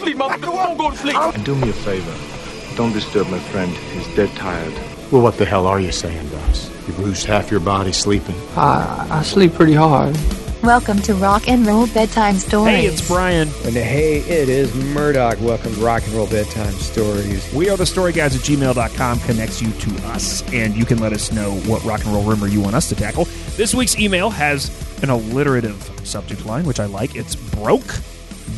sleep, motherfucker. Don't go to sleep. And do me a favor. Don't disturb my friend. He's dead tired. Well, what the hell are you saying, Doss? You've lost half your body sleeping. I sleep pretty hard. Welcome to Rock and Roll Bedtime Stories. Hey, it's Brian. And hey, it is Murdoch. Welcome to Rock and Roll Bedtime Stories. We are the story guys at gmail.com. Connects you to us, and you can let us know what rock and roll rumor you want us to tackle. This week's email has an alliterative subject line, which I like. It's Broke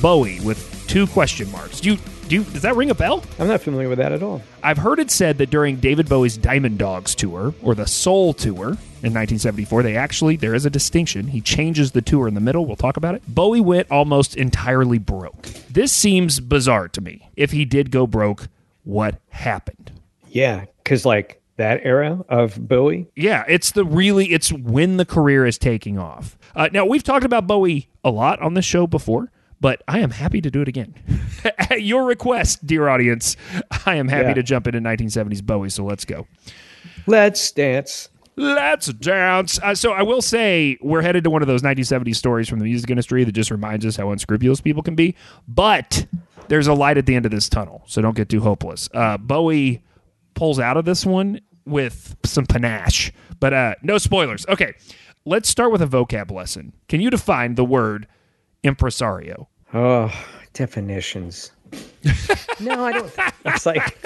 Bowie with 2 question marks. Does that ring a bell? I'm not familiar with that at all. I've heard it said that during David Bowie's Diamond Dogs tour, or the Soul Tour, in 1974, there is a distinction. He changes the tour in the middle. We'll talk about it. Bowie went almost entirely broke. This seems bizarre to me. If he did go broke, what happened? Yeah, because like that era of Bowie? Yeah, it's when the career is taking off. Now, we've talked about Bowie a lot on this show before, but I am happy to do it again. At your request, dear audience, I am happy to jump into 1970s Bowie, so let's go. Let's dance. Let's dance. So I will say we're headed to one of those 1970s stories from the music industry that just reminds us how unscrupulous people can be. But there's a light at the end of this tunnel, so don't get too hopeless. Bowie pulls out of this one with some panache, but no spoilers. Okay, let's start with a vocab lesson. Can you define the word impresario? Oh, definitions. No, I don't. It's like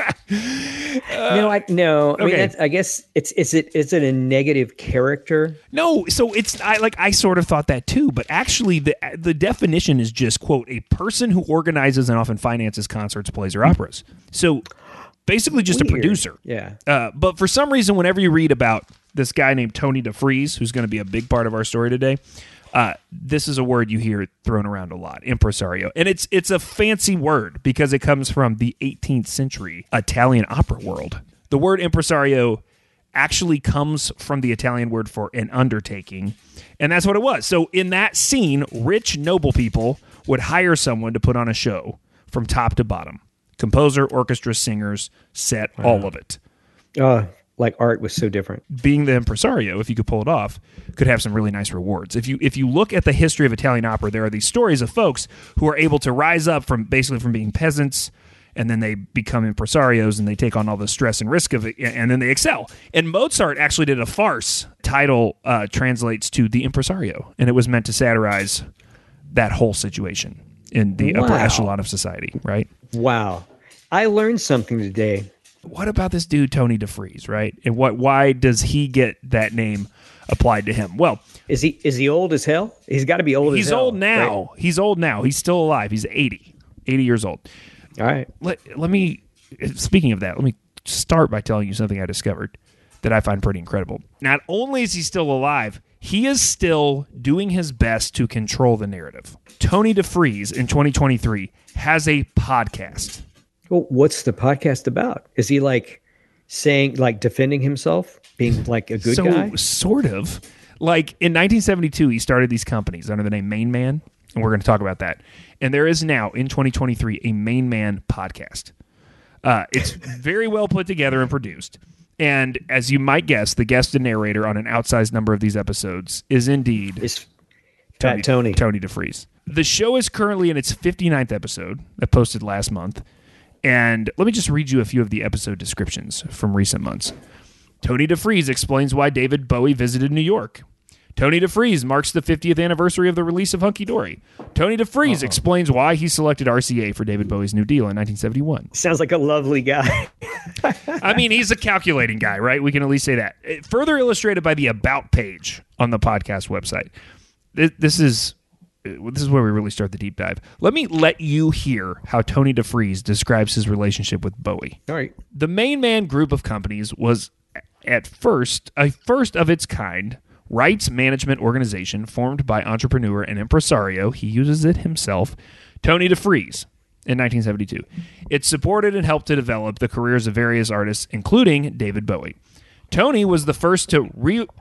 no. I mean, that's, I guess is it a negative character? No. So I sort of thought that too, but actually the definition is just quote a person who organizes and often finances concerts, plays, or operas. So basically, just weird. A producer. Yeah. But for some reason, whenever you read about this guy named Tony DeFries, who's going to be a big part of our story today. This is a word you hear thrown around a lot, impresario. And it's a fancy word because it comes from the 18th century Italian opera world. The word impresario actually comes from the Italian word for an undertaking, and that's what it was. So in that scene, rich noble people would hire someone to put on a show from top to bottom. Composer, orchestra, singers, set, all of it. Like art was so different. Being the impresario, if you could pull it off, could have some really nice rewards. If you look at the history of Italian opera, there are these stories of folks who are able to rise up from being peasants, and then they become impresarios, and they take on all the stress and risk of it, and then they excel. And Mozart actually did a farce. Title translates to The Impresario, and it was meant to satirize that whole situation in the upper echelon of society, right? Wow. I learned something today. What about this dude, Tony DeFries, right? And why does he get that name applied to him? Well, is he old as hell? He's got to be old as hell. He's old now. Right? He's old now. He's still alive. He's 80 years old. All right. Let me, speaking of that, let me start by telling you something I discovered that I find pretty incredible. Not only is he still alive, he is still doing his best to control the narrative. Tony DeFries in 2023 has a podcast. Well, what's the podcast about? Is he like saying, like defending himself, being like a good guy? Sort of. Like in 1972, he started these companies under the name Main Man, and we're going to talk about that. And there is now, in 2023, a Main Man podcast. It's very well put together and produced. And as you might guess, the guest and narrator on an outsized number of these episodes is indeed Tony DeFries. The show is currently in its 59th episode that posted last month. And let me just read you a few of the episode descriptions from recent months. Tony DeFries explains why David Bowie visited New York. Tony DeFries marks the 50th anniversary of the release of Hunky Dory. Tony DeFries explains why he selected RCA for David Bowie's new deal in 1971. Sounds like a lovely guy. I mean, he's a calculating guy, right? We can at least say that. Further illustrated by the About page on the podcast website. This is where we really start the deep dive. Let you hear how Tony DeFries describes his relationship with Bowie. All right. The Main Man group of companies was at first a first of its kind rights management organization formed by entrepreneur and impresario, he uses it himself, Tony DeFries in 1972. It supported and helped to develop the careers of various artists, including David Bowie. Tony was the first to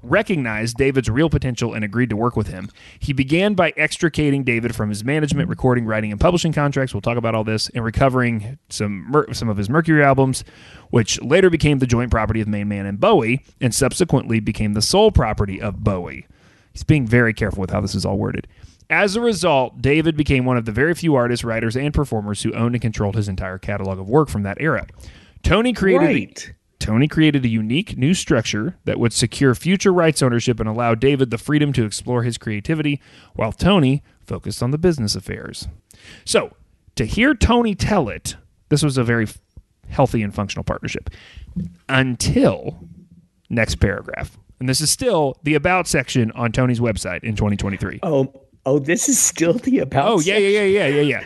recognize David's real potential and agreed to work with him. He began by extricating David from his management, recording, writing, and publishing contracts. We'll talk about all this. And recovering some of his Mercury albums, which later became the joint property of Main Man and Bowie, and subsequently became the sole property of Bowie. He's being very careful with how this is all worded. As a result, David became one of the very few artists, writers, and performers who owned and controlled his entire catalog of work from that era. Tony created a unique new structure that would secure future rights ownership and allow David the freedom to explore his creativity, while Tony focused on the business affairs. So, to hear Tony tell it, this was a very healthy and functional partnership. Until next paragraph. And this is still the About section on Tony's website in 2023. Oh, this is still the About section? Yeah.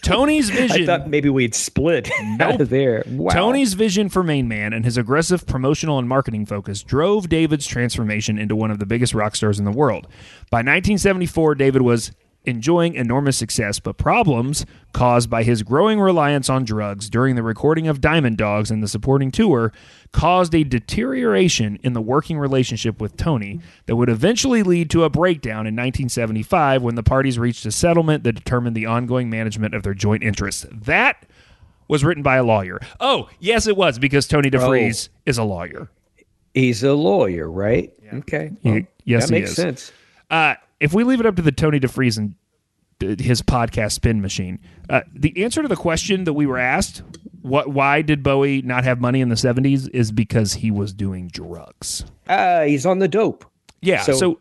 Tony's vision... I thought maybe we'd split out of there. Wow. Tony's vision for Main Man and his aggressive promotional and marketing focus drove David's transformation into one of the biggest rock stars in the world. By 1974, David was enjoying enormous success, but problems caused by his growing reliance on drugs during the recording of Diamond Dogs and the supporting tour caused a deterioration in the working relationship with Tony that would eventually lead to a breakdown in 1975 when the parties reached a settlement that determined the ongoing management of their joint interests. That was written by a lawyer. Oh, yes, it was, because Tony DeFries is a lawyer. He's a lawyer, right? Yeah. Okay. Well, yes, that makes sense. If we leave it up to the Tony DeFries and his podcast spin machine, the answer to the question that we were asked, why did Bowie not have money in the 70s, is because he was doing drugs. He's on the dope. Yeah. So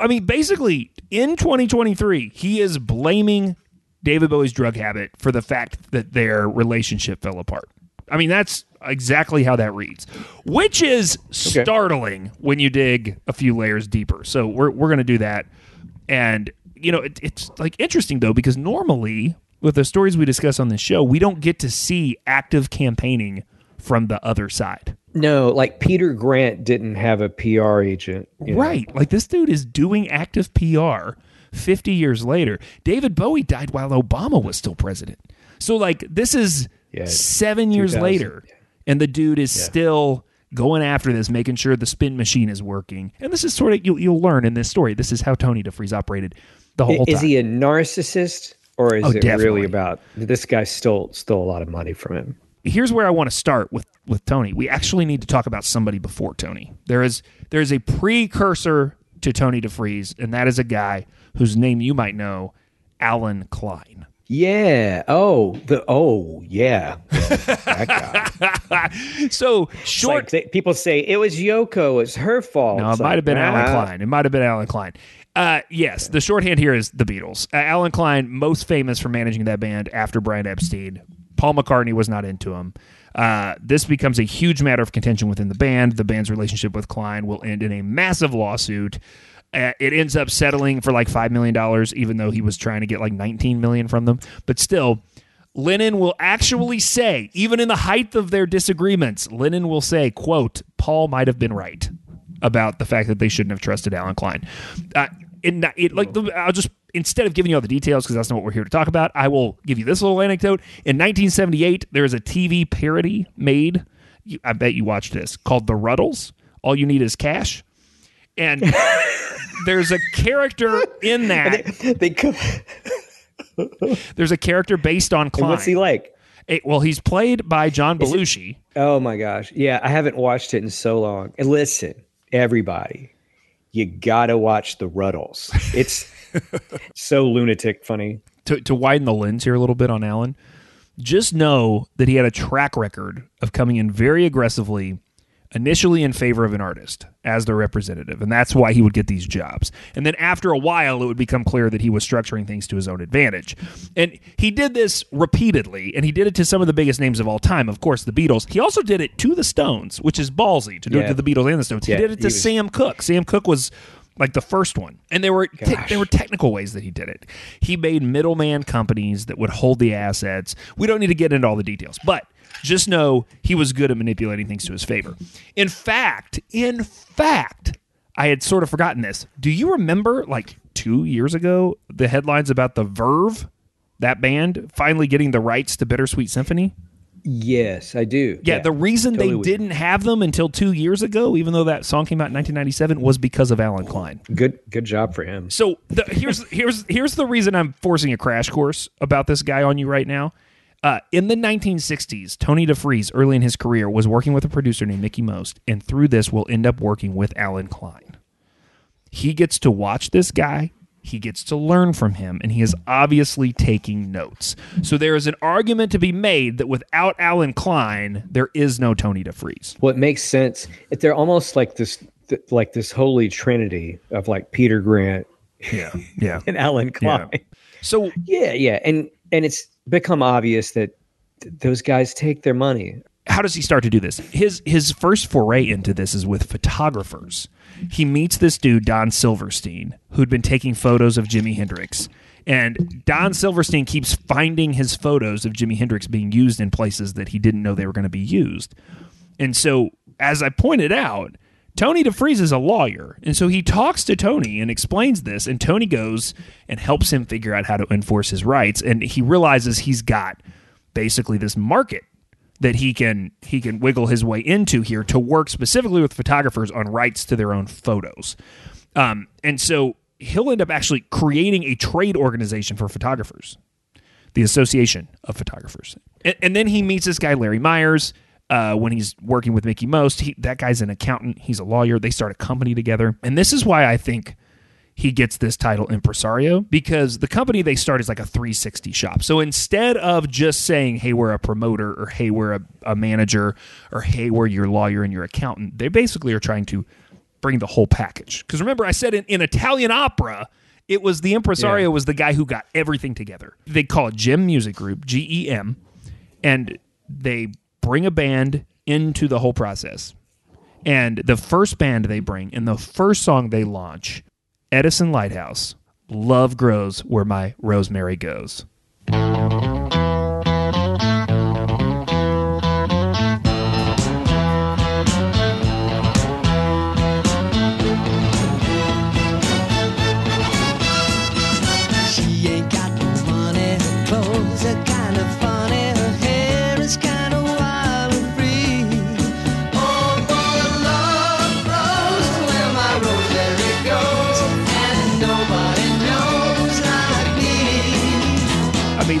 I mean, basically, in 2023, he is blaming David Bowie's drug habit for the fact that their relationship fell apart. I mean, that's exactly how that reads, which is startling when you dig a few layers deeper. So we're going to do that. And, you know, it's like interesting, though, because normally with the stories we discuss on this show, we don't get to see active campaigning from the other side. No, like Peter Grant didn't have a PR agent. Right. Know? Like this dude is doing active PR 50 years later. David Bowie died while Obama was still president. So like this is 7 years later. Yeah. And the dude is still going after this, making sure the spin machine is working. And this is sort of, you'll learn in this story, this is how Tony DeFries operated the whole time. Is he a narcissist, or is it definitely really about, this guy stole a lot of money from him? Here's where I want to start with Tony. We actually need to talk about somebody before Tony. There is a precursor to Tony DeFries, and that is a guy whose name you might know, Alan Klein. Yeah. That guy. So short. Like people say it was Yoko. It's her fault. No, it might have been Alan Klein. Yes. The shorthand here is the Beatles. Alan Klein, most famous for managing that band after Brian Epstein. Paul McCartney was not into him. This becomes a huge matter of contention within the band. The band's relationship with Klein will end in a massive lawsuit. It ends up settling for like $5 million, even though he was trying to get like $19 million from them. But still, Lennon will actually say, even in the height of their disagreements, Lennon will say, quote, Paul might have been right about the fact that they shouldn't have trusted Alan Klein. Instead of giving you all the details, because that's not what we're here to talk about, I will give you this little anecdote. In 1978, there is a TV parody made, I bet you watched this, called The Rutles. All You Need Is Cash. And there's a character in that. There's a character based on Klein. And what's he like? He's played by John Belushi. Oh my gosh. Yeah, I haven't watched it in so long. And listen, everybody, you gotta watch The Rutles. It's so lunatic funny. To widen the lens here a little bit on Alan, just know that he had a track record of coming in very aggressively, initially in favor of an artist as their representative, and that's why he would get these jobs. And then after a while, it would become clear that he was structuring things to his own advantage. And he did this repeatedly, and he did it to some of the biggest names of all time. Of course, the Beatles. He also did it to the Stones, which is ballsy to do it to the Beatles and the Stones. He did it to Sam Cooke. Sam Cooke was like the first one. And there were technical ways that he did it. He made middleman companies that would hold the assets. We don't need to get into all the details, but just know he was good at manipulating things to his favor. In fact, I had sort of forgotten this. Do you remember, like 2 years ago, the headlines about the Verve, that band, finally getting the rights to Bittersweet Symphony? Yes, I do. Yeah, the reason they didn't have them until 2 years ago, even though that song came out in 1997, was because of Alan Klein. Good job for him. So here's the reason I'm forcing a crash course about this guy on you right now. In the 1960s, Tony DeFries, early in his career, was working with a producer named Mickey Most, and through this will end up working with Alan Klein. He gets to watch this guy He gets to learn from him, and he is obviously taking notes. So there is an argument to be made that without Alan Klein, there is no Tony DeFries. Well, it makes sense. They're almost like this holy trinity of like Peter Grant, and Alan Klein. Yeah. So and it's become obvious that those guys take their money. How does he start to do this? His first foray into this is with photographers. He meets this dude, Don Silverstein, who'd been taking photos of Jimi Hendrix. And Don Silverstein keeps finding his photos of Jimi Hendrix being used in places that he didn't know they were going to be used. And so, as I pointed out, Tony DeFries is a lawyer. And so he talks to Tony and explains this. And Tony goes and helps him figure out how to enforce his rights. And he realizes he's got basically this market that he can wiggle his way into here to work specifically with photographers on rights to their own photos. And so he'll end up actually creating a trade organization for photographers, the Association of Photographers. And then he meets this guy, Larry Myers, when he's working with Mickey Most. That guy's an accountant. He's a lawyer. They start a company together. And this is why I think he gets this title impresario, because the company they start is like a 360 shop. So instead of just saying, hey, we're a promoter, or hey, we're a manager, or hey, we're your lawyer and your accountant, they basically are trying to bring the whole package. Because remember, I said in Italian opera, it was the impresario was the guy who got everything together. They call it Gem Music Group, GEM, and they bring a band into the whole process. And the first band they bring and the first song they launch, Edison Lighthouse, Love Grows Where My Rosemary Goes.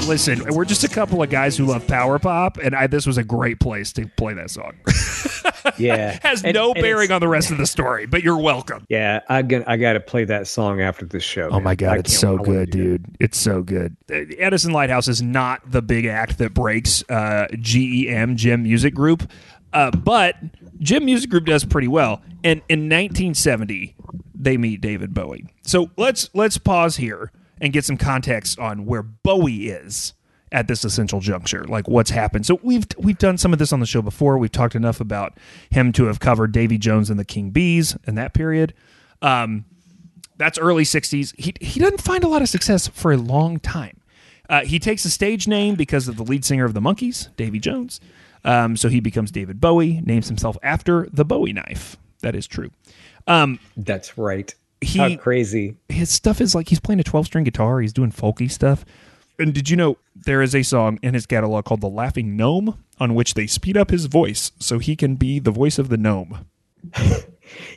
Listen, we're just a couple of guys who love power pop, and this was a great place to play that song. Yeah, has no bearing on the rest of the story, but you're welcome. Yeah, I got to play that song after this show. Oh my god, it's so good, dude! It's so good. Edison Lighthouse is not the big act that breaks GEM, Gem Music Group, but Gem Music Group does pretty well. And in 1970, they meet David Bowie. So let's pause here and get some context on where Bowie is at this essential juncture, like what's happened. So we've done some of this on the show before. We've talked enough about him to have covered Davy Jones and the King Bees in that period. That's early 60s. He doesn't find a lot of success for a long time. He takes a stage name because of the lead singer of the Monkees, Davy Jones. So he becomes David Bowie, names himself after the Bowie knife. That is true. That's right. How crazy. His stuff is like he's playing a 12-string guitar. He's doing folky stuff. And did you know there is a song in his catalog called The Laughing Gnome, on which they speed up his voice so he can be the voice of the gnome?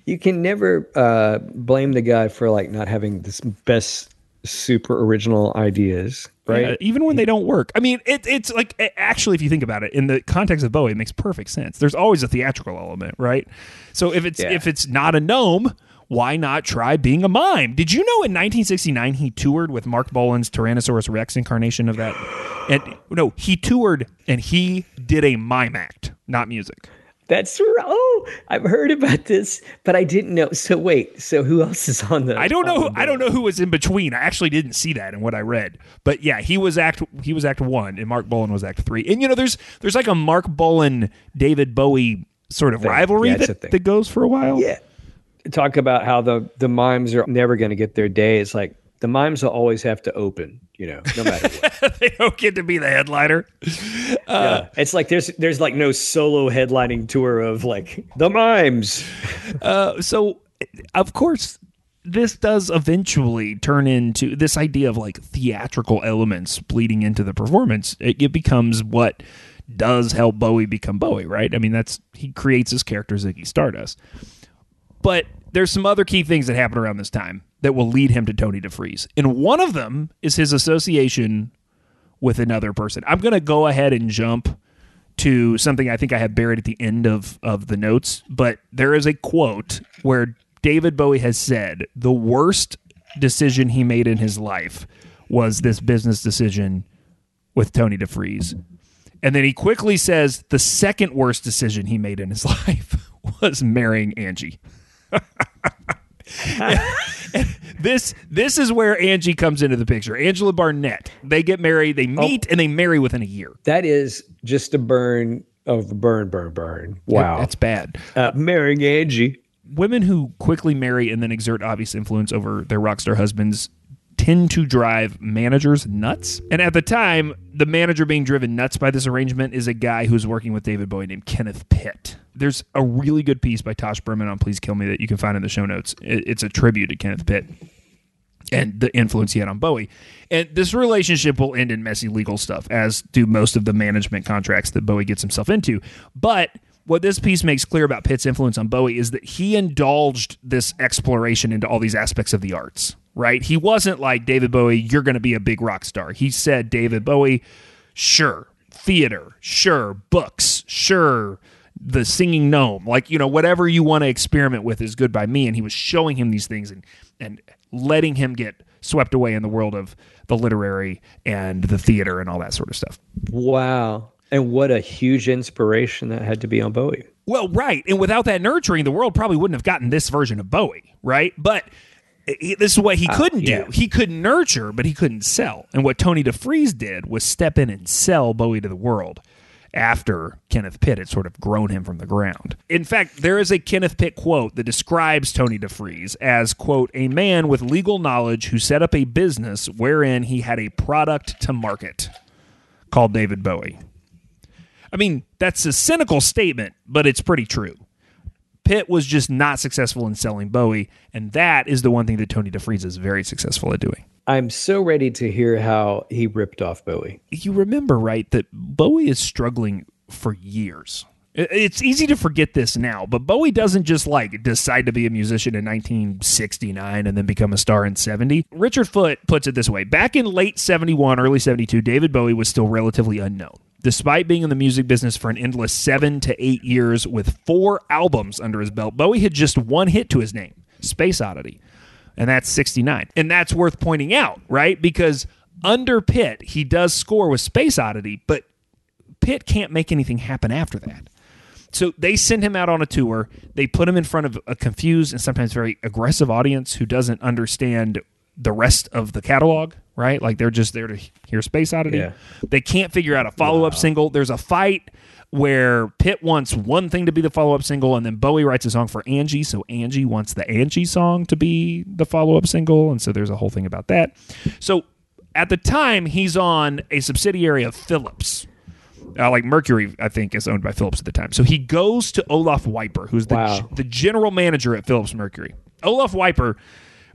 You can never blame the guy for like not having the best super original ideas, right? Yeah, even when they don't work. I mean, it's like, actually, if you think about it, in the context of Bowie, it makes perfect sense. There's always a theatrical element, right? So if it's not a gnome, why not try being a mime? Did you know in 1969 he toured with Marc Bolan's Tyrannosaurus Rex incarnation of that? And no, he toured and he did a mime act, not music. That's right. Oh, I've heard about this, but I didn't know. So wait, so who else is on the? I don't know. I don't know who was in between. I actually didn't see that in what I read. But yeah, he was act one, and Marc Bolan was act three. And you know, there's like a Marc Bolan David Bowie sort of rivalry that goes for a while. Yeah. Talk about how the mimes are never going to get their day. It's like the mimes will always have to open, you know, no matter what. They don't get to be the headliner. Yeah. It's like there's like no solo headlining tour of like the mimes. So, of course, this does eventually turn into this idea of like theatrical elements bleeding into the performance. It becomes what does help Bowie become Bowie, right? I mean, he creates his character Ziggy Stardust. But there's some other key things that happen around this time that will lead him to Tony DeFries. And one of them is his association with another person. I'm going to go ahead and jump to something I think I have buried at the end of the notes. But there is a quote where David Bowie has said, the worst decision he made in his life was this business decision with Tony DeFries. And then he quickly says the second worst decision he made in his life was marrying Angie. This is where Angie comes into the picture. Angela Barnett. They get married, they meet, and they marry within a year. That is just a burn. Wow. That's bad. Marrying Angie. Women who quickly marry and then exert obvious influence over their rock star husbands tend to drive managers nuts. And at the time, the manager being driven nuts by this arrangement is a guy who's working with David Bowie named Kenneth Pitt. There's a really good piece by Tosh Berman on Please Kill Me that you can find in the show notes. It's a tribute to Kenneth Pitt and the influence he had on Bowie. And this relationship will end in messy legal stuff, as do most of the management contracts that Bowie gets himself into. But what this piece makes clear about Pitt's influence on Bowie is that he indulged this exploration into all these aspects of the arts, right? He wasn't like, David Bowie, you're going to be a big rock star. He said, David Bowie, sure, theater, sure, books, sure, the singing gnome, like, you know, whatever you want to experiment with is good by me. And he was showing him these things and letting him get swept away in the world of the literary and the theater and all that sort of stuff. Wow. And what a huge inspiration that had to be on Bowie. Well, right. And without that nurturing, the world probably wouldn't have gotten this version of Bowie, right? But this is what he couldn't do. He could nurture, but he couldn't sell. And what Tony DeFries did was step in and sell Bowie to the world. After Kenneth Pitt had sort of grown him from the ground. In fact, there is a Kenneth Pitt quote that describes Tony DeFries as, quote, a man with legal knowledge who set up a business wherein he had a product to market called David Bowie. I mean, that's a cynical statement, but it's pretty true. Pitt was just not successful in selling Bowie, and that is the one thing that Tony DeFries is very successful at doing. I'm so ready to hear how he ripped off Bowie. You remember, right, that Bowie is struggling for years. It's easy to forget this now, but Bowie doesn't just, like, decide to be a musician in 1969 and then become a star in 70. Richard Foote puts it this way. Back in late 71, early 72, David Bowie was still relatively unknown, despite being in the music business for an endless 7 to 8 years with 4 albums under his belt. Bowie had just 1 hit to his name, Space Oddity. And that's 69. And that's worth pointing out, right? Because under Pitt, he does score with Space Oddity, but Pitt can't make anything happen after that. So they send him out on a tour. They put him in front of a confused and sometimes very aggressive audience who doesn't understand the rest of the catalog, right? Like they're just there to hear Space Oddity. Yeah. They can't figure out a follow-up single. There's a fight where Pitt wants one thing to be the follow-up single, and then Bowie writes a song for Angie, so Angie wants the Angie song to be the follow-up single, and so there's a whole thing about that. So at the time, he's on a subsidiary of Philips. Like Mercury, I think, is owned by Philips at the time. So he goes to Olav Wyper, who's the general manager at Philips Mercury. Olav Wyper,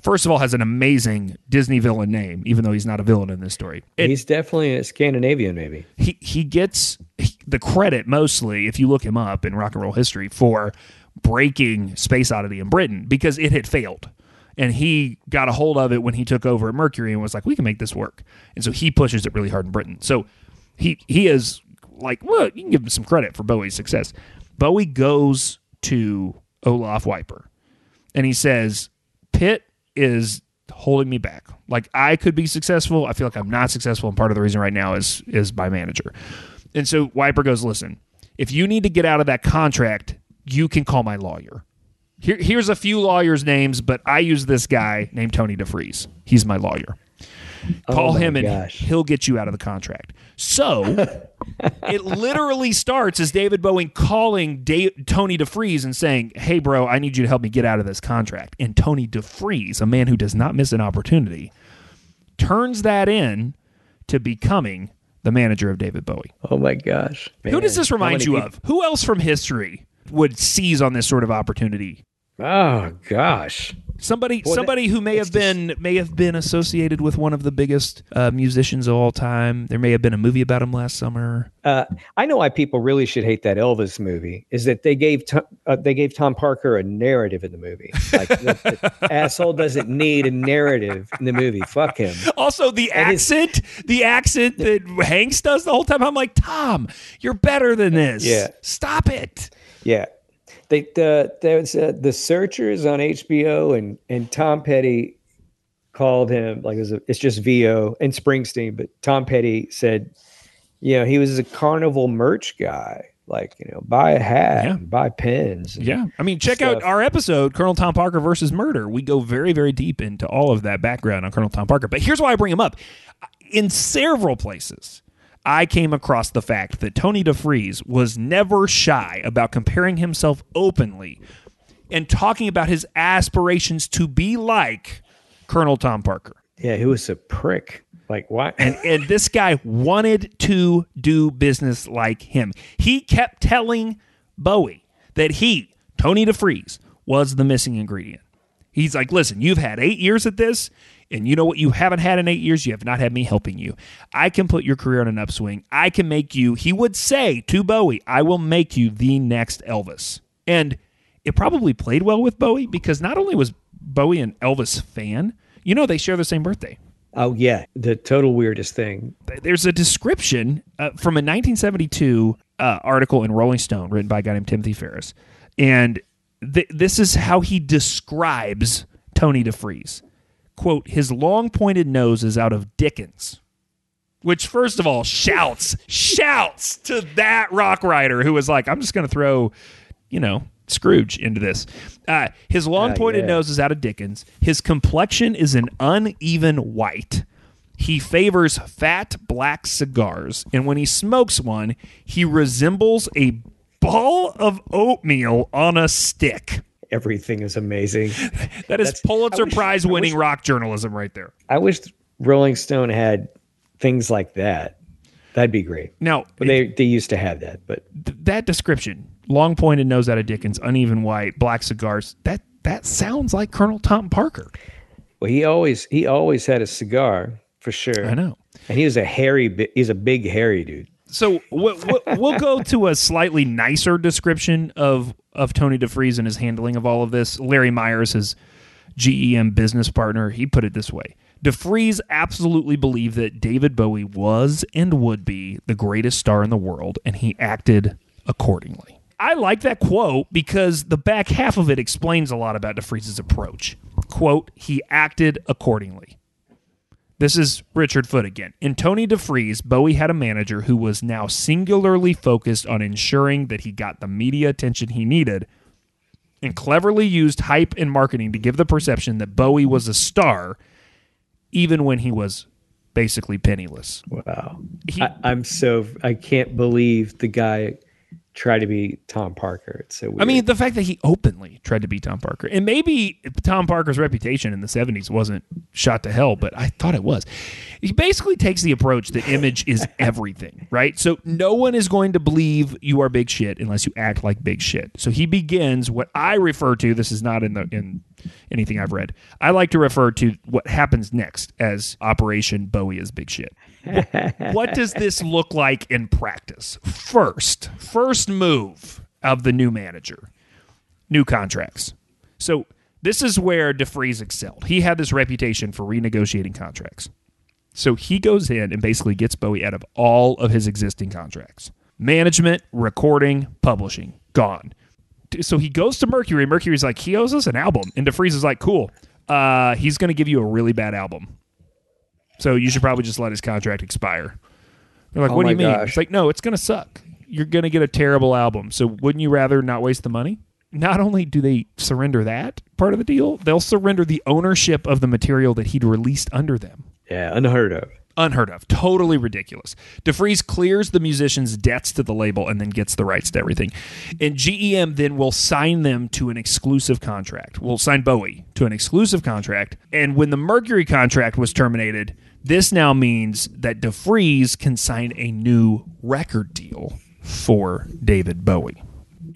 first of all, has an amazing Disney villain name, even though he's not a villain in this story. He's definitely a Scandinavian, maybe. He gets the credit, mostly, if you look him up in rock and roll history, for breaking Space Oddity in Britain, because it had failed. And he got a hold of it when he took over at Mercury and was like, we can make this work. And so he pushes it really hard in Britain. So he is like, well, you can give him some credit for Bowie's success. Bowie goes to Olav Wyper, and he says, Pitt is holding me back. Like, I could be successful. I feel like I'm not successful, and part of the reason right now is my manager. And so Wyper goes, listen, if you need to get out of that contract, you can call my lawyer. Here's a few lawyers' names, but I use this guy named Tony DeFries. He's my lawyer. Call him and he'll get you out of the contract. So it literally starts as David Bowie calling Tony DeFries and saying, hey, bro, I need you to help me get out of this contract. And Tony DeFries, a man who does not miss an opportunity, turns that in to becoming the manager of David Bowie. Oh, my gosh. Man. Who does this remind you of? Who else from history would seize on this sort of opportunity? Oh, gosh. Somebody who may have been associated with one of the biggest musicians of all time. There may have been a movie about him last summer. I know why people really should hate that Elvis movie is that they gave Tom Parker a narrative in the movie. Like the asshole doesn't need a narrative in the movie. Fuck him. Also, the accent that Hanks does the whole time. I'm like, Tom, you're better than this. Yeah. Stop it. Yeah. There's The Searchers on HBO, and Tom Petty called him, like, it's just VO and Springsteen, but Tom Petty said, you know, he was a Carnival merch guy. Like, you know, buy a hat, yeah, buy pins. Yeah. I mean, check out our episode, Colonel Tom Parker versus Murder. We go very, very deep into all of that background on Colonel Tom Parker. But here's why I bring him up. In several places, I came across the fact that Tony DeFries was never shy about comparing himself openly and talking about his aspirations to be like Colonel Tom Parker. Yeah, he was a prick. Like, what? And this guy wanted to do business like him. He kept telling Bowie that he, Tony DeFries, was the missing ingredient. He's like, listen, you've had 8 years at this, and you know what you haven't had in 8 years? You have not had me helping you. I can put your career on an upswing. I can make you, he would say to Bowie, I will make you the next Elvis. And it probably played well with Bowie, because not only was Bowie an Elvis fan, you know, they share the same birthday. Oh, yeah. The total weirdest thing. There's a description from a 1972 article in Rolling Stone written by a guy named Timothy Ferris. And this is how he describes Tony DeFries. Quote, his long pointed nose is out of Dickens. Which, first of all, shouts to that rock writer who was like, I'm just going to throw, you know, Scrooge into this. His long pointed nose is out of Dickens. His complexion is an uneven white. He favors fat black cigars, and when he smokes one, he resembles a ball of oatmeal on a stick. Everything is amazing. That's Pulitzer Prize winning rock journalism right there. I wish Rolling Stone had things like that. That'd be great. Now, but they used to have that, but that description, long pointed nose out of Dickens, uneven white, black cigars. That sounds like Colonel Tom Parker. Well, he always had a cigar for sure. I know, and he was he's a big hairy dude. So we'll go to a slightly nicer description of Tony DeFries and his handling of all of this. Larry Myers, his GM business partner, he put it this way: DeFries absolutely believed that David Bowie was and would be the greatest star in the world, and he acted accordingly. I like that quote because the back half of it explains a lot about DeFries' approach. Quote, he acted accordingly. This is Richard Foote again. In Tony DeFries, Bowie had a manager who was now singularly focused on ensuring that he got the media attention he needed and cleverly used hype and marketing to give the perception that Bowie was a star even when he was basically penniless. Wow. I can't believe the guy try to be Tom Parker. It's so weird. I mean, the fact that he openly tried to be Tom Parker, and maybe Tom Parker's reputation in the 70s wasn't shot to hell, but I thought it was. He basically takes the approach that image is everything, right? So no one is going to believe you are big shit unless you act like big shit. So he begins what I refer to, this is not in anything I've read, I like to refer to what happens next as Operation Bowie is Big Shit. What does this look like in practice? First move of the new manager, new contracts. So this is where DeFries excelled. He had this reputation for renegotiating contracts. So he goes in and basically gets Bowie out of all of his existing contracts. Management, recording, publishing, gone. So he goes to Mercury. Mercury's like, he owes us an album. And DeFries is like, cool. He's going to give you a really bad album. So you should probably just let his contract expire. They're like, oh, what do you mean? Gosh. It's like, no, it's going to suck. You're going to get a terrible album. So wouldn't you rather not waste the money? Not only do they surrender that part of the deal, they'll surrender the ownership of the material that he'd released under them. Yeah, unheard of. Unheard of. Totally ridiculous. DeFries clears the musicians' debts to the label and then gets the rights to everything. And GEM then will sign them to an exclusive contract. Will sign Bowie to an exclusive contract. And when the Mercury contract was terminated, this now means that DeFries can sign a new record deal for David Bowie.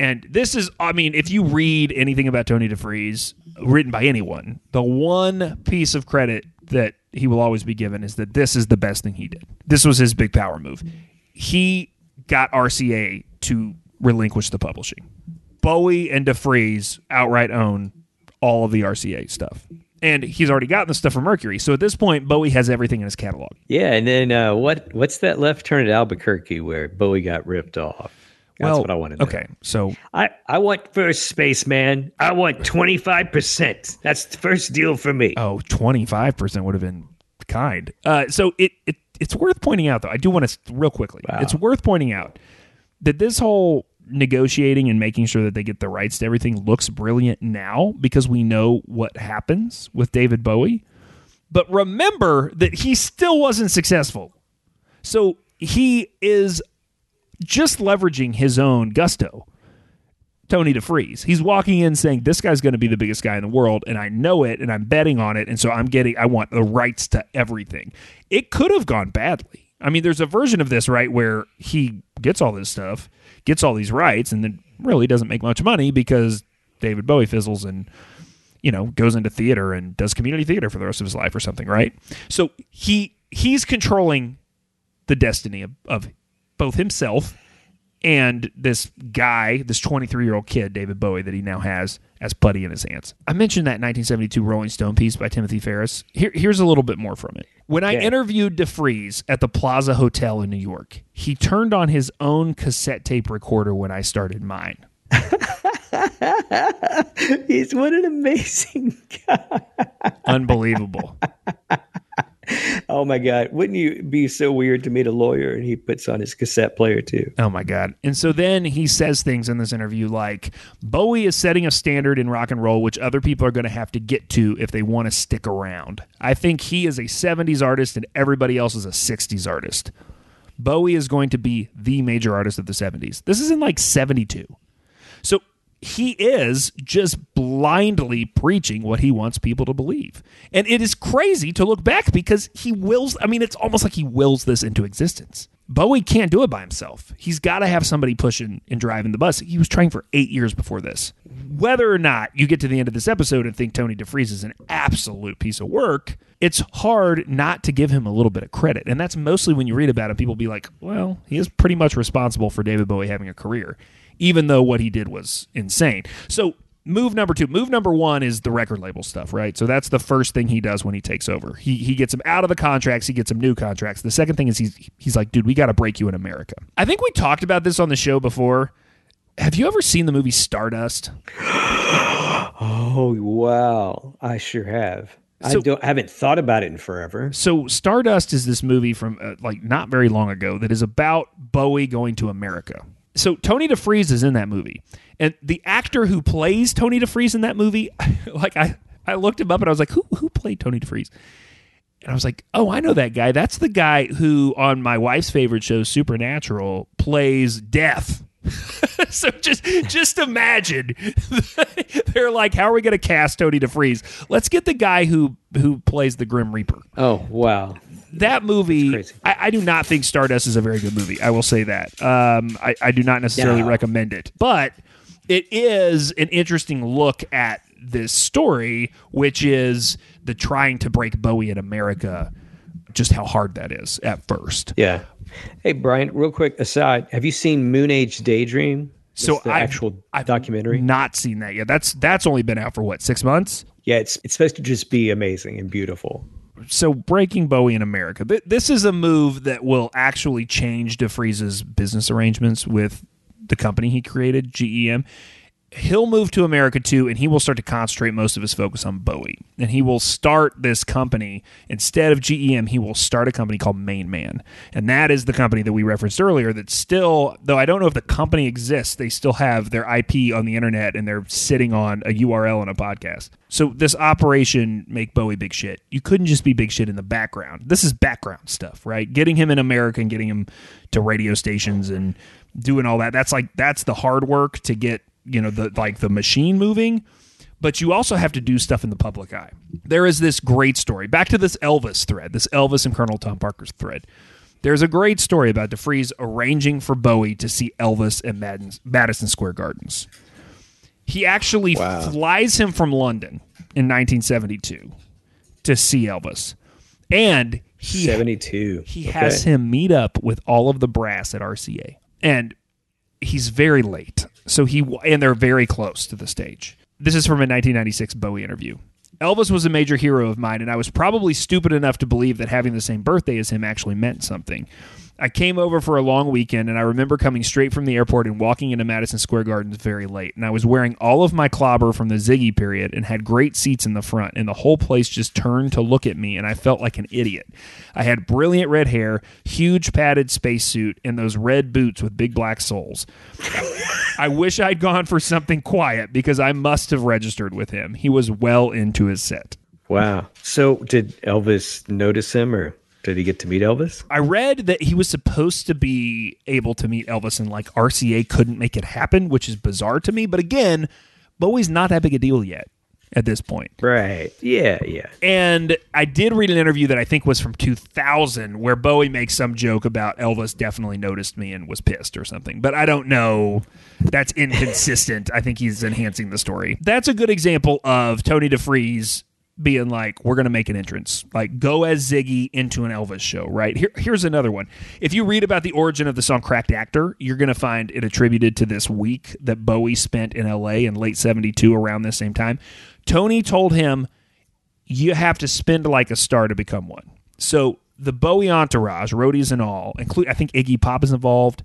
And this is, I mean, if you read anything about Tony DeFries written by anyone, the one piece of credit that he will always be given is that this is the best thing he did. This was his big power move. He got RCA to relinquish the publishing. Bowie and DeFries outright own all of the RCA stuff. And he's already gotten the stuff from Mercury. So at this point, Bowie has everything in his catalog. Yeah, and then what's that left turn at Albuquerque where Bowie got ripped off? That's what I wanted. Okay, so I want first space, man. I want 25%. That's the first deal for me. Oh, 25% would have been kind. So it's worth pointing out, though. I do want to real quickly. Wow. It's worth pointing out that this whole negotiating and making sure that they get the rights to everything looks brilliant now because we know what happens with David Bowie. But remember that he still wasn't successful. So he is just leveraging his own gusto. Tony DeFries. He's walking in saying, this guy's going to be the biggest guy in the world, and I know it, and I'm betting on it, and so I want the rights to everything. It could have gone badly. I mean, there's a version of this, right, where he gets all this stuff, gets all these rights, and then really doesn't make much money because David Bowie fizzles and, you know, goes into theater and does community theater for the rest of his life or something, right? So he's controlling the destiny of both himself and this guy, this 23-year-old kid, David Bowie, that he now has as putty in his hands. I mentioned that 1972 Rolling Stone piece by Timothy Ferris. Here's a little bit more from it. When I interviewed DeFries at the Plaza Hotel in New York, he turned on his own cassette tape recorder when I started mine. He's what an amazing guy. Unbelievable. Oh, my God. Wouldn't you be so weird to meet a lawyer and he puts on his cassette player, too? Oh, my God. And so then he says things in this interview like, Bowie is setting a standard in rock and roll, which other people are going to have to get to if they want to stick around. I think he is a 70s artist and everybody else is a 60s artist. Bowie is going to be the major artist of the 70s. This is in like 72. So he is just blindly preaching what he wants people to believe. And it is crazy to look back because it's almost like he wills this into existence. Bowie can't do it by himself. He's got to have somebody pushing and driving the bus. He was trying for 8 years before this. Whether or not you get to the end of this episode and think Tony DeFries is an absolute piece of work, it's hard not to give him a little bit of credit. And that's mostly when you read about him, people be like, well, he is pretty much responsible for David Bowie having a career, even though what he did was insane. So move number two. Move number one is the record label stuff, right? So that's the first thing he does when he takes over. He gets him out of the contracts. He gets him new contracts. The second thing is he's like, dude, we got to break you in America. I think we talked about this on the show before. Have you ever seen the movie Stardust? Oh, wow. I sure have. So, I haven't thought about it in forever. So Stardust is this movie from not very long ago that is about Bowie going to America. So Tony DeFries is in that movie, and the actor who plays Tony DeFries in that movie, I looked him up and I was like, who played Tony DeFries? And I was like, oh, I know that guy. That's the guy who on my wife's favorite show, Supernatural, plays Death. So just imagine. They're like, how are we going to cast Tony DeFries? Let's get the guy who plays the Grim Reaper. Oh, wow. That movie, I do not think Stardust is a very good movie. I will say that. I do not necessarily recommend it. But it is an interesting look at this story, which is the trying to break Bowie in America, just how hard that is at first. Yeah. Hey, Brian, real quick aside, have you seen Moon Age Daydream? So I've documentary? Not seen that yet. That's only been out for, 6 months? Yeah, it's supposed to just be amazing and beautiful. So breaking Bowie in America. This is a move that will actually change DeFries's business arrangements with the company he created, GEM. He'll move to America too, and he will start to concentrate most of his focus on Bowie. And he will start this company. Instead of GEM, he will start a company called Main Man. And that is the company that we referenced earlier that still, though I don't know if the company exists, they still have their IP on the internet and they're sitting on a URL and a podcast. So this operation, Make Bowie Big Shit, you couldn't just be big shit in the background. This is background stuff, right? Getting him in America and getting him to radio stations and doing all that. That's the hard work to get, the machine moving, but you also have to do stuff in the public eye. There is this great story. Back to this Elvis thread, this Elvis and Colonel Tom Parker's thread. There's a great story about DeFries arranging for Bowie to see Elvis at Madison Square Gardens. He actually flies him from London in 1972 to see Elvis. And he has him meet up with all of the brass at RCA. And he's very late. So and they're very close to the stage. This is from a 1996 Bowie interview. Elvis was a major hero of mine, and I was probably stupid enough to believe that having the same birthday as him actually meant something. I came over for a long weekend, and I remember coming straight from the airport and walking into Madison Square Gardens very late, and I was wearing all of my clobber from the Ziggy period and had great seats in the front, and the whole place just turned to look at me, and I felt like an idiot. I had brilliant red hair, huge padded spacesuit, and those red boots with big black soles. I wish I'd gone for something quiet because I must have registered with him. He was well into his set. Wow. So did Elvis notice him, or did he get to meet Elvis? I read that he was supposed to be able to meet Elvis, and like RCA couldn't make it happen, which is bizarre to me. But again, Bowie's not that big a deal yet at this point. Right. Yeah, yeah. And I did read an interview that I think was from 2000 where Bowie makes some joke about Elvis definitely noticed me and was pissed or something. But I don't know. That's inconsistent. I think he's enhancing the story. That's a good example of Tony DeFries being like, we're going to make an entrance. Like, go as Ziggy into an Elvis show, right? Here's another one. If you read about the origin of the song Cracked Actor, you're going to find it attributed to this week that Bowie spent in L.A. in late 72, around this same time. Tony told him, you have to spend like a star to become one. So the Bowie entourage, roadies and all, include, I think Iggy Pop is involved.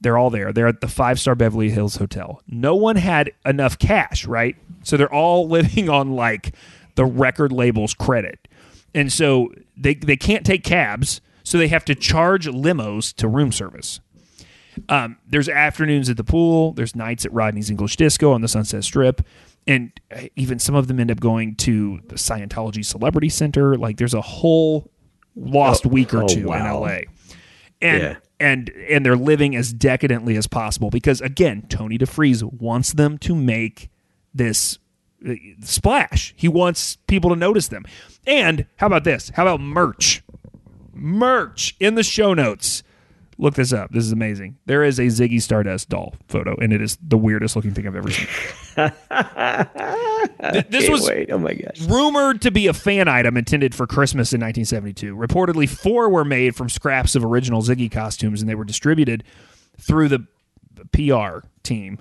They're all there. They're at the five-star Beverly Hills Hotel. No one had enough cash, right? So they're all living on like the record label's credit. And so they can't take cabs, so they have to charge limos to room service. There's afternoons at the pool. There's nights at Rodney's English Disco on the Sunset Strip. And even some of them end up going to the Scientology Celebrity Center. Like, there's a whole lost week or two in L.A. And they're living as decadently as possible because, again, Tony DeFries wants them to make this splash. He wants people to notice them. And how about this? How about merch? Merch in the show notes. Look this up. This is amazing. There is a Ziggy Stardust doll photo, and it is the weirdest looking thing I've ever seen. This was oh my gosh. Rumored to be a fan item intended for Christmas in 1972. Reportedly, 4 were made from scraps of original Ziggy costumes, and they were distributed through the PR team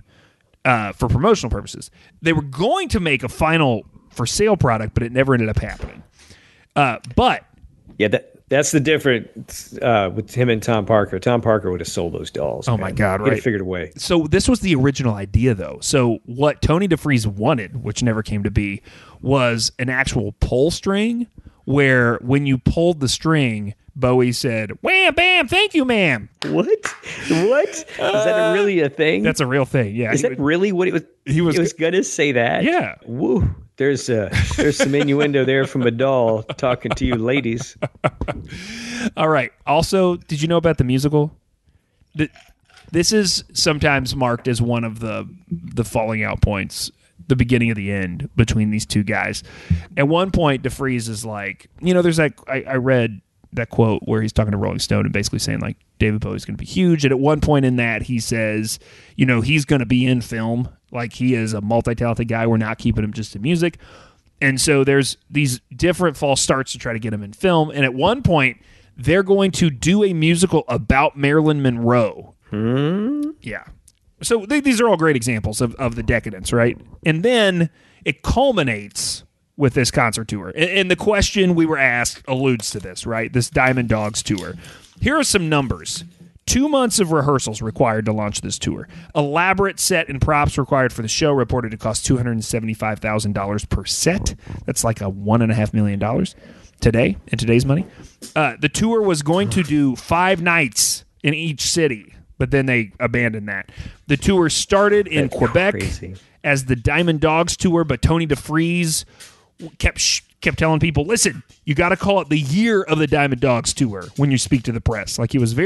for promotional purposes. They were going to make a final for sale product, but it never ended up happening. That's the difference with him and Tom Parker. Tom Parker would have sold those dolls. Oh, man. My God, right. He figured a way. So this was the original idea, though. So what Tony DeFries wanted, which never came to be, was an actual pull string where when you pulled the string, Bowie said, wham, bam, thank you, ma'am. What? Is that really a thing? That's a real thing, yeah. Is that really what it was? He was going to say that? Yeah. Woo. There's some innuendo there from a doll talking to you ladies. All right. Also, did you know about the musical? This is sometimes marked as one of the falling out points, the beginning of the end between these two guys. At one point, DeFries is like, you know, there's like, I read that quote where he's talking to Rolling Stone and basically saying like David Bowie's going to be huge. And at one point in that, he says, you know, he's going to be in film. Like, he is a multi-talented guy. We're not keeping him just to music. And so there's these different false starts to try to get him in film. And at one point, they're going to do a musical about Marilyn Monroe. Hmm? Yeah. So these are all great examples of the decadence, right? And then it culminates with this concert tour. And the question we were asked alludes to this, right? This Diamond Dogs tour. Here are some numbers. 2 months of rehearsals required to launch this tour. Elaborate set and props required for the show, reported to cost $275,000 per set. That's like a $1.5 million today, in today's money. The tour was going to do 5 nights in each city, but then they abandoned that. The tour started in Quebec as the Diamond Dogs tour, but Tony DeFries kept telling people, listen, you got to call it the year of the Diamond Dogs tour when you speak to the press. Like, it was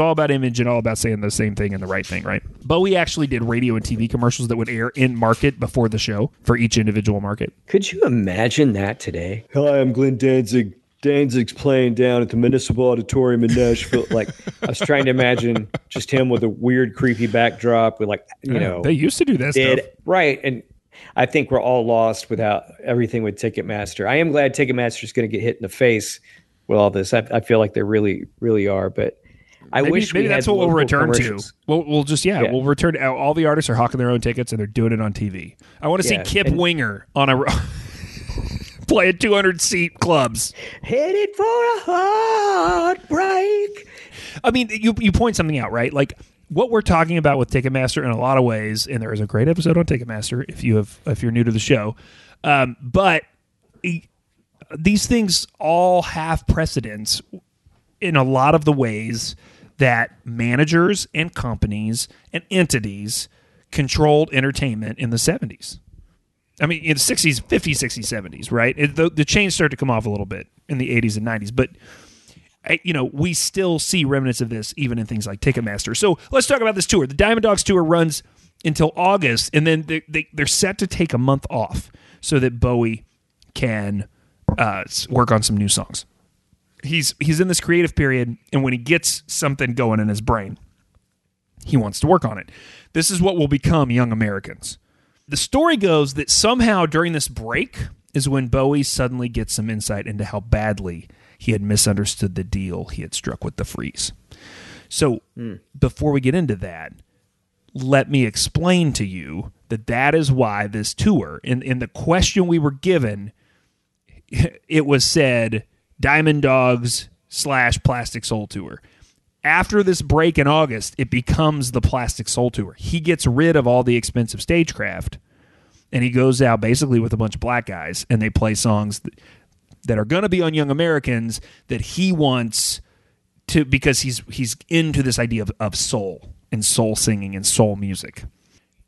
all about image and all about saying the same thing and the right thing, right? Bowie actually did radio and TV commercials that would air in market before the show for each individual market. Could you imagine that today? Hi, I'm Glenn Danzig. Danzig's playing down at the Municipal Auditorium in Nashville. Like, I was trying to imagine just him with a weird, creepy backdrop with like, you know. They used to do that stuff. Right. And I think we're all lost without everything with Ticketmaster. I am glad Ticketmaster is going to get hit in the face with all this. I feel like they really, really are. But I wish that's what we'll return to. We'll return to all the artists are hawking their own tickets and they're doing it on TV. I want to see Kip Winger on a play at 200-seat clubs. Headed for a heartbreak. I mean, you point something out, right? Like, what we're talking about with Ticketmaster in a lot of ways, and there is a great episode on Ticketmaster if you're new to the show, but these things all have precedence in a lot of the ways that managers and companies and entities controlled entertainment in the 70s. I mean, in the 60s, 50s, 60s, 70s, right? The chains started to come off a little bit in the 80s and 90s, but you know, we still see remnants of this even in things like Ticketmaster. So let's talk about this tour. The Diamond Dogs tour runs until August, and then they're set to take a month off so that Bowie can work on some new songs. He's in this creative period, and when he gets something going in his brain, he wants to work on it. This is what will become Young Americans. The story goes that somehow during this break is when Bowie suddenly gets some insight into how badly he had misunderstood the deal he had struck with DeFries. So before we get into that, let me explain to you that is why this tour, in the question we were given, it was said Diamond Dogs / Plastic Soul Tour. After this break in August, it becomes the Plastic Soul Tour. He gets rid of all the expensive stagecraft, and he goes out basically with a bunch of black guys, and they play songs that are going to be on Young Americans that he wants to, because he's into this idea of soul and soul singing and soul music.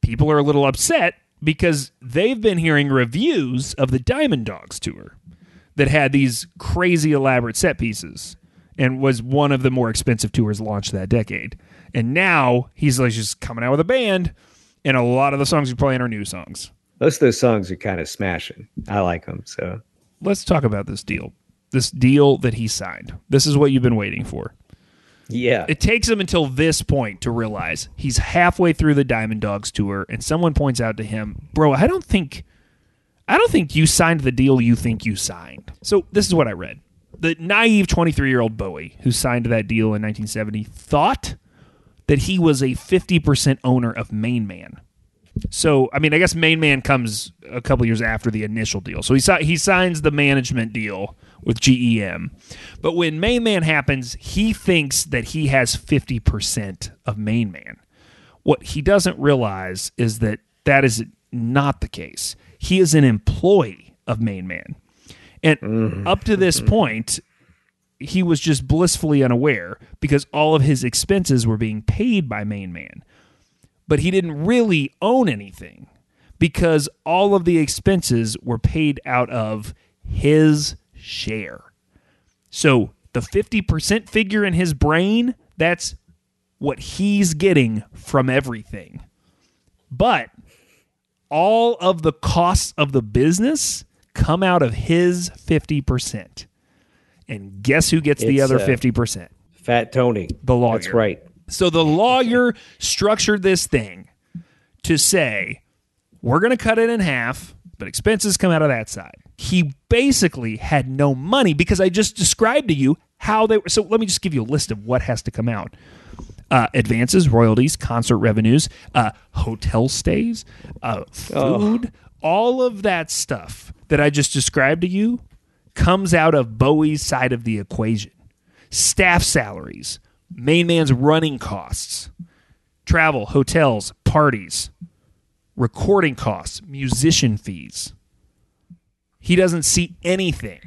People are a little upset because they've been hearing reviews of the Diamond Dogs tour that had these crazy elaborate set pieces and was one of the more expensive tours launched that decade. And now he's like just coming out with a band, and a lot of the songs he's playing are new songs. Most of those songs are kind of smashing. I like them, so... Let's talk about this deal that he signed. This is what you've been waiting for. Yeah. It takes him until this point to realize he's halfway through the Diamond Dogs tour, and someone points out to him, bro, I don't think you signed the deal you think you signed. So this is what I read. The naive 23-year-old Bowie, who signed that deal in 1970, thought that he was a 50% owner of Main Man. So, I mean, I guess Main Man comes a couple years after the initial deal. So he signs the management deal with GEM. But when Main Man happens, he thinks that he has 50% of Main Man. What he doesn't realize is that is not the case. He is an employee of Main Man. And up to this point, he was just blissfully unaware because all of his expenses were being paid by Main Man. But he didn't really own anything because all of the expenses were paid out of his share. So the 50% figure in his brain, that's what he's getting from everything. But all of the costs of the business come out of his 50%. And guess who gets the other 50%? Fat Tony. The lawyer. That's right. So the lawyer structured this thing to say, we're going to cut it in half, but expenses come out of that side. He basically had no money because I just described to you how they were. So let me just give you a list of what has to come out. Advances, royalties, concert revenues, hotel stays, food, all of that stuff that I just described to you comes out of Bowie's side of the equation. Staff salaries, Main Man's running costs, travel, hotels, parties, recording costs, musician fees. He doesn't see anything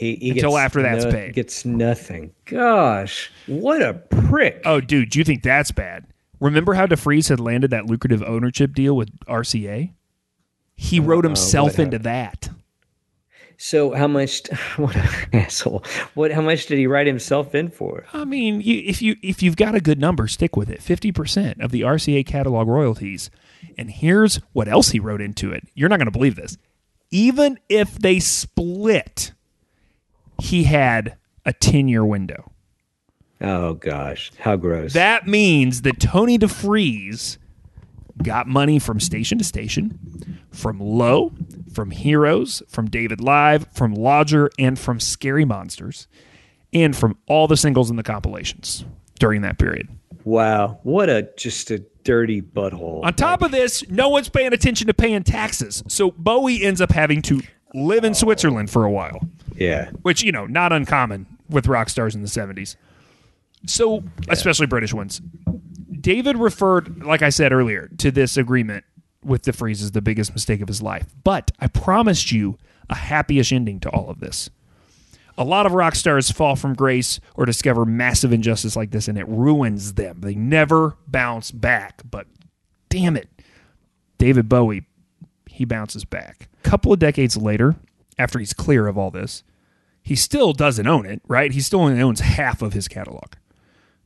until after that's paid. He gets nothing. Gosh, what a prick. Oh, dude, do you think that's bad? Remember how DeFries had landed that lucrative ownership deal with RCA? He wrote himself into that. So how much? What an asshole! How much did he write himself in for? I mean, if you've got a good number, stick with it. 50% of the RCA catalog royalties, and here's what else he wrote into it. You're not going to believe this. Even if they split, he had a 10-year window. Oh gosh, how gross! That means that Tony DeFries got money from station to station, from Low, from Heroes, from David Live, from Lodger, and from Scary Monsters, and from all the singles and the compilations during that period. Wow. What just a dirty butthole. On top of this, no one's paying attention to paying taxes. So Bowie ends up having to live in Switzerland for a while. Yeah. Which, you know, not uncommon with rock stars in the 70s. So, especially British ones. David referred, like I said earlier, to this agreement with DeFries as the biggest mistake of his life. But I promised you a happy-ish ending to all of this. A lot of rock stars fall from grace or discover massive injustice like this, and it ruins them. They never bounce back. But damn it, David Bowie, he bounces back. A couple of decades later, after he's clear of all this, he still doesn't own it, right? He still only owns half of his catalog.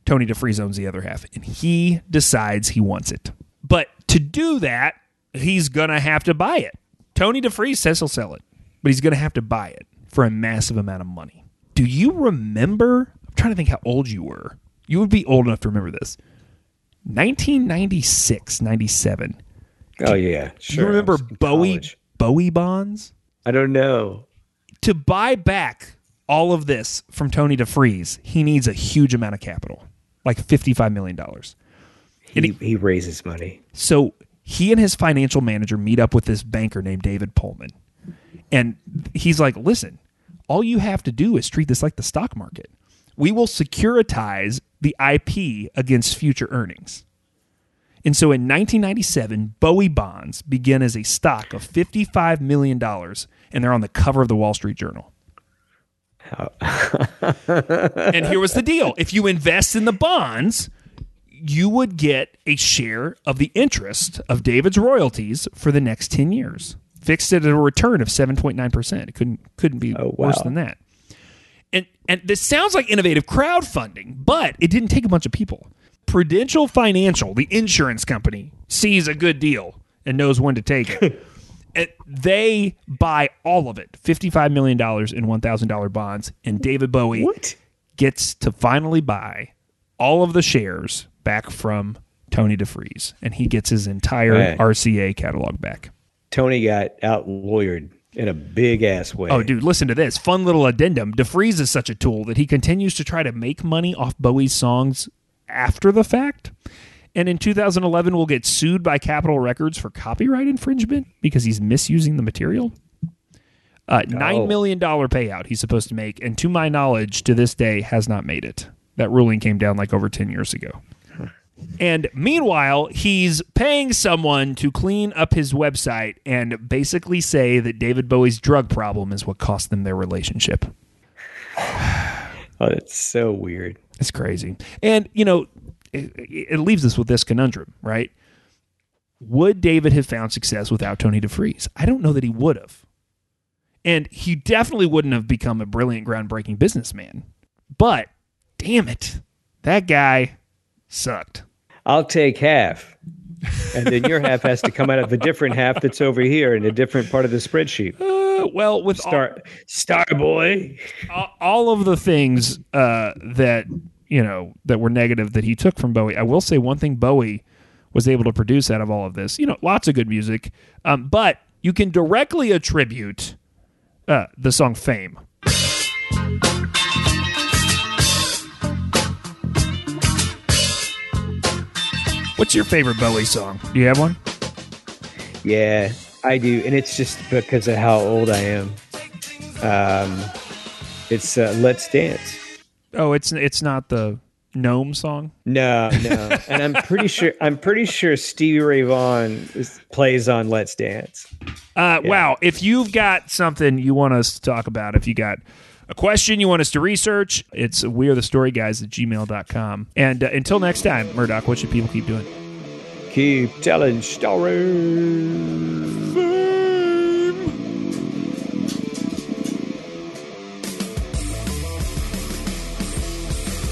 Tony DeFries owns the other half, and he decides he wants it. But to do that, he's going to have to buy it. Tony DeFries says he'll sell it, but he's going to have to buy it for a massive amount of money. Do you remember? I'm trying to think how old you were. You would be old enough to remember this. 1996, 97. Oh, yeah. Sure. You remember Bowie bonds? I don't know. To buy back all of this from Tony DeFries, he needs a huge amount of capital, like $55 million. He raises money. So he and his financial manager meet up with this banker named David Pullman. And he's like, listen, all you have to do is treat this like the stock market. We will securitize the IP against future earnings. And so in 1997, Bowie bonds begin as a stock of $55 million, and they're on the cover of the Wall Street Journal. And here was the deal. If you invest in the bonds, you would get a share of the interest of David's royalties for the next 10 years. Fixed it at a return of 7.9%. It couldn't be worse than that. And this sounds like innovative crowdfunding, but it didn't take a bunch of people. Prudential Financial, the insurance company, sees a good deal and knows when to take it. And they buy all of it, $55 million in $1,000 bonds, and David Bowie gets to finally buy all of the shares back from Tony DeFries, and he gets his entire RCA catalog back. Tony got out-lawyered in a big-ass way. Oh, dude, listen to this. Fun little addendum. DeFries is such a tool that he continues to try to make money off Bowie's songs after the fact. And in 2011, will get sued by Capitol Records for copyright infringement because he's misusing the material. $9 million payout he's supposed to make, and to my knowledge, to this day, has not made it. That ruling came down like over 10 years ago. And meanwhile, he's paying someone to clean up his website and basically say that David Bowie's drug problem is what cost them their relationship. Oh, that's so weird. It's crazy. And, you know, it leaves us with this conundrum, right? Would David have found success without Tony DeFries? I don't know that he would have. And he definitely wouldn't have become a brilliant, groundbreaking businessman. But, damn it, that guy sucked. I'll take half. And then your half has to come out of a different half that's over here in a different part of the spreadsheet. Well, with Starboy, all of the things that, you know, that were negative that he took from Bowie, I will say one thing Bowie was able to produce out of all of this. You know, lots of good music, but you can directly attribute the song Fame. What's your favorite Bowie song? Do you have one? Yeah, I do. And it's just because of how old I am. It's Let's Dance. Oh, it's not the Gnome song? No. And I'm pretty sure Stevie Ray Vaughan plays on Let's Dance. Yeah. Wow. If you've got something you want us to talk about, if you got a question you want us to research, it's wearethestoryguys@gmail.com. And until next time, Murdoch, what should people keep doing? Keep telling stories.